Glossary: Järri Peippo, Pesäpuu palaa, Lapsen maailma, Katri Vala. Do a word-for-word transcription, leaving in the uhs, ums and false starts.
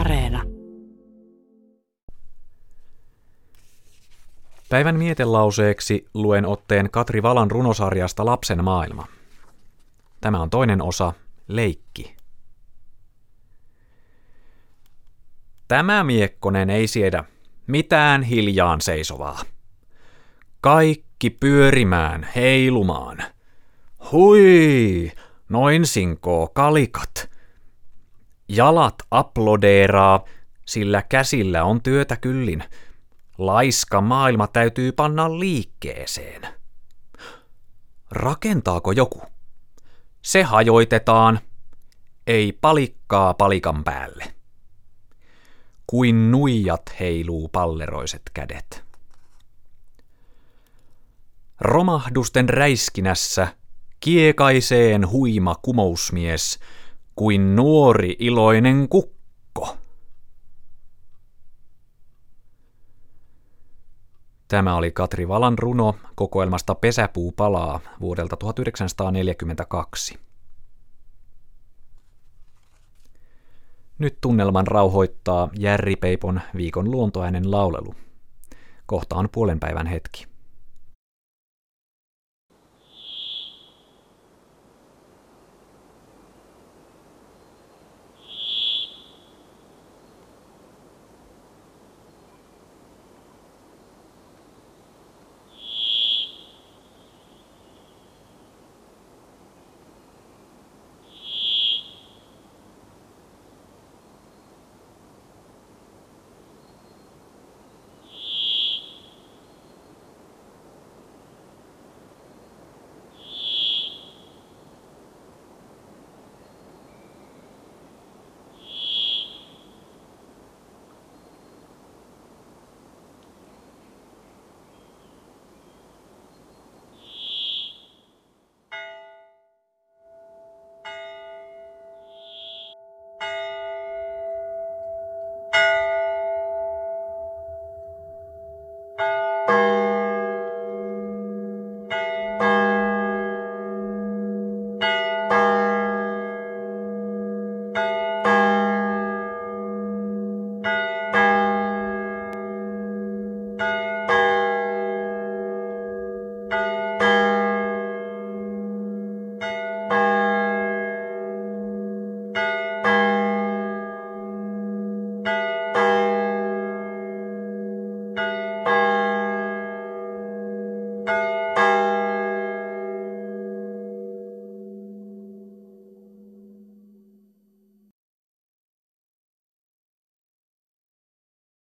Areena. Päivän mietelauseeksi luen otteen Katri Valan runosarjasta Lapsen maailma. Tämä on toinen osa, leikki. Tämä miekkonen ei siedä mitään hiljaan seisovaa. Kaikki pyörimään, heilumaan. Hui, noin sinkoo kalikat. Jalat aplodeeraa, sillä käsillä on työtä kyllin. Laiska maailma täytyy panna liikkeeseen. Rakentaako joku? Se hajoitetaan. Ei palikkaa palikan päälle. Kuin nuijat heiluu palleroiset kädet. Romahdusten räiskinässä kiekaiseen huima kumousmies, kuin nuori iloinen kukko. Tämä oli Katri Valan runo kokoelmasta Pesäpuu palaa vuodelta tuhatyhdeksänsataaneljäkymmentäkaksi. Nyt tunnelman rauhoittaa Järri Peipon viikon luontoäänen laulelu. Kohta on puolen päivän hetki.